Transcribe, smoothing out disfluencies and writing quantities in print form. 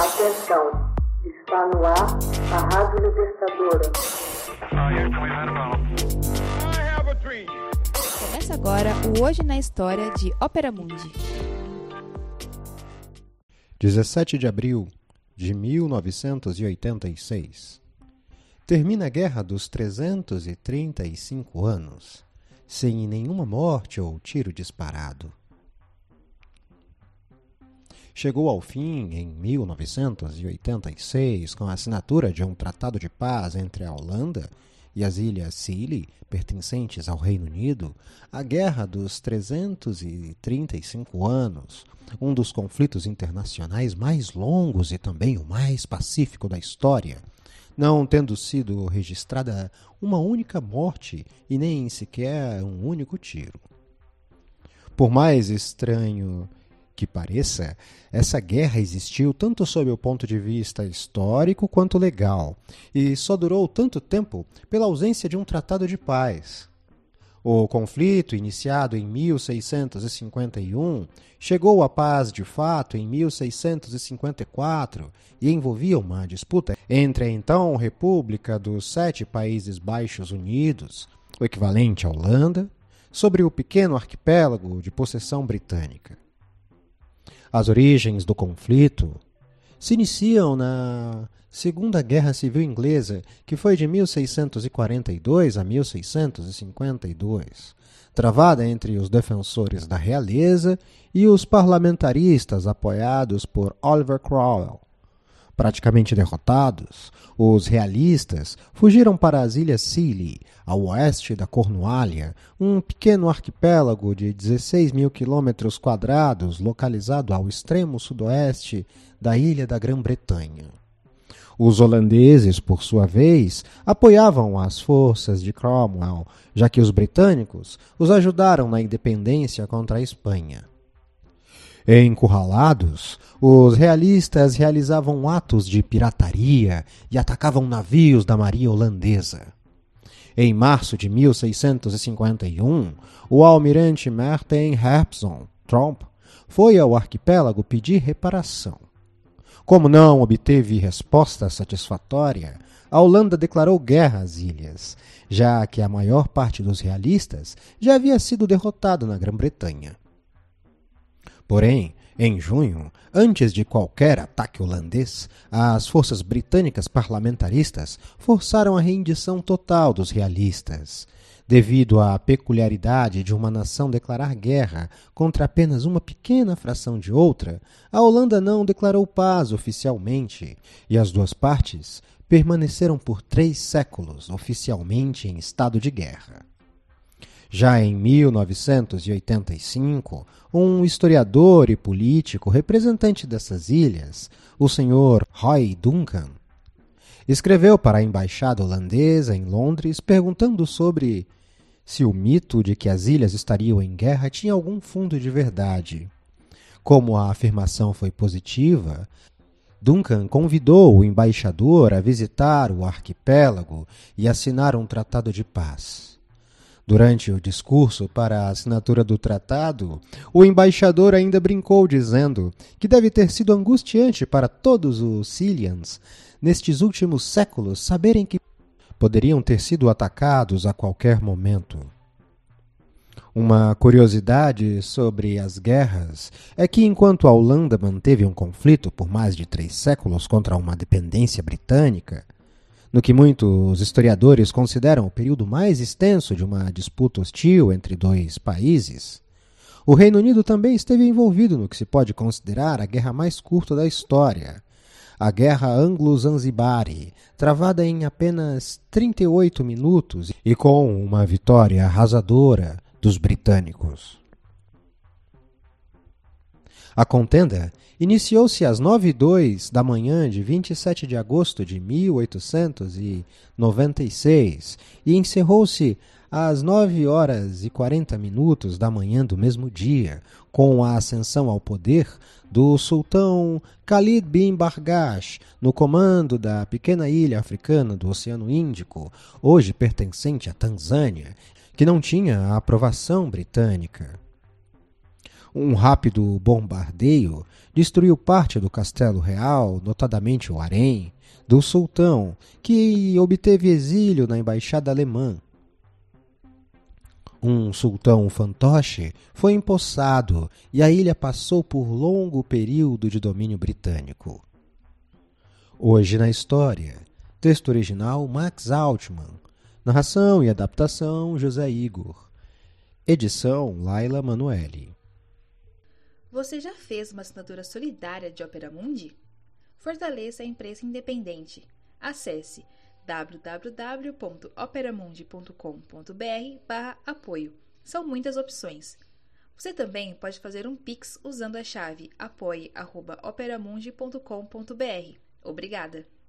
Atenção, está no ar a Rádio Libertadora. Começa agora o Hoje na História de Opera Mundi. 17 de abril de 1986. Termina a Guerra dos 335 Anos, sem nenhuma morte ou tiro disparado. Chegou ao fim em 1986 com a assinatura de um tratado de paz entre a Holanda e as ilhas Scilly, pertencentes ao Reino Unido, a Guerra dos 335 Anos, um dos conflitos internacionais mais longos e também o mais pacífico da história, não tendo sido registrada uma única morte e nem sequer um único tiro. Por mais estranho que pareça, essa guerra existiu tanto sob o ponto de vista histórico quanto legal, e só durou tanto tempo pela ausência de um tratado de paz. O conflito, iniciado em 1651, chegou à paz de fato em 1654 e envolvia uma disputa entre a então República dos Sete Países Baixos Unidos, o equivalente à Holanda, sobre o pequeno arquipélago de possessão britânica. As origens do conflito se iniciam na Segunda Guerra Civil Inglesa, que foi de 1642 a 1652, travada entre os defensores da realeza e os parlamentaristas apoiados por Oliver Cromwell. Praticamente derrotados, os realistas fugiram para as ilhas Scilly, ao oeste da Cornualha, um pequeno arquipélago de 16.000 km² localizado ao extremo sudoeste da ilha da Grã-Bretanha. Os holandeses, por sua vez, apoiavam as forças de Cromwell, já que os britânicos os ajudaram na independência contra a Espanha. Encurralados, os realistas realizavam atos de pirataria e atacavam navios da marinha holandesa. Em março de 1651, o almirante Maarten Tromp foi ao arquipélago pedir reparação. Como não obteve resposta satisfatória, a Holanda declarou guerra às ilhas, já que a maior parte dos realistas já havia sido derrotado na Grã-Bretanha. Porém, em junho, antes de qualquer ataque holandês, as forças britânicas parlamentaristas forçaram a rendição total dos realistas, devido à peculiaridade de uma nação declarar guerra contra apenas uma pequena fração de outra. A Holanda não declarou paz oficialmente, e as duas partes permaneceram por 3 séculos oficialmente em estado de guerra. Já em 1985, um historiador e político representante dessas ilhas, o Sr. Roy Duncan, escreveu para a embaixada holandesa em Londres perguntando sobre se o mito de que as ilhas estariam em guerra tinha algum fundo de verdade. Como a afirmação foi positiva, Duncan convidou o embaixador a visitar o arquipélago e assinar um tratado de paz. Durante o discurso para a assinatura do tratado, o embaixador ainda brincou dizendo que deve ter sido angustiante para todos os Scillians, nestes últimos séculos, saberem que poderiam ter sido atacados a qualquer momento. Uma curiosidade sobre as guerras é que, enquanto a Holanda manteve um conflito por mais de 3 séculos contra uma dependência britânica, no que muitos historiadores consideram o período mais extenso de uma disputa hostil entre 2 países, o Reino Unido também esteve envolvido no que se pode considerar a guerra mais curta da história, a Guerra Anglo-Zanzibari, travada em apenas 38 minutos e com uma vitória arrasadora dos britânicos. A contenda iniciou-se às 9h02 da manhã de 27 de agosto de 1896 e encerrou-se às 9h40 da manhã do mesmo dia, com a ascensão ao poder do sultão Khalid bin Bargash, no comando da pequena ilha africana do Oceano Índico, hoje pertencente à Tanzânia, que não tinha a aprovação britânica. Um rápido bombardeio destruiu parte do castelo real, notadamente o harém, do sultão, que obteve exílio na embaixada alemã. Um sultão fantoche foi empossado e a ilha passou por longo período de domínio britânico. Hoje na História. Texto original Max Altman. Narração e adaptação José Igor. Edição Laila Manuelli. Você já fez uma assinatura solidária de Opera Mundi? Fortaleça a imprensa independente. Acesse www.operamundi.com.br/apoio. São muitas opções. Você também pode fazer um Pix usando a chave apoie@operamundi.com.br. Obrigada!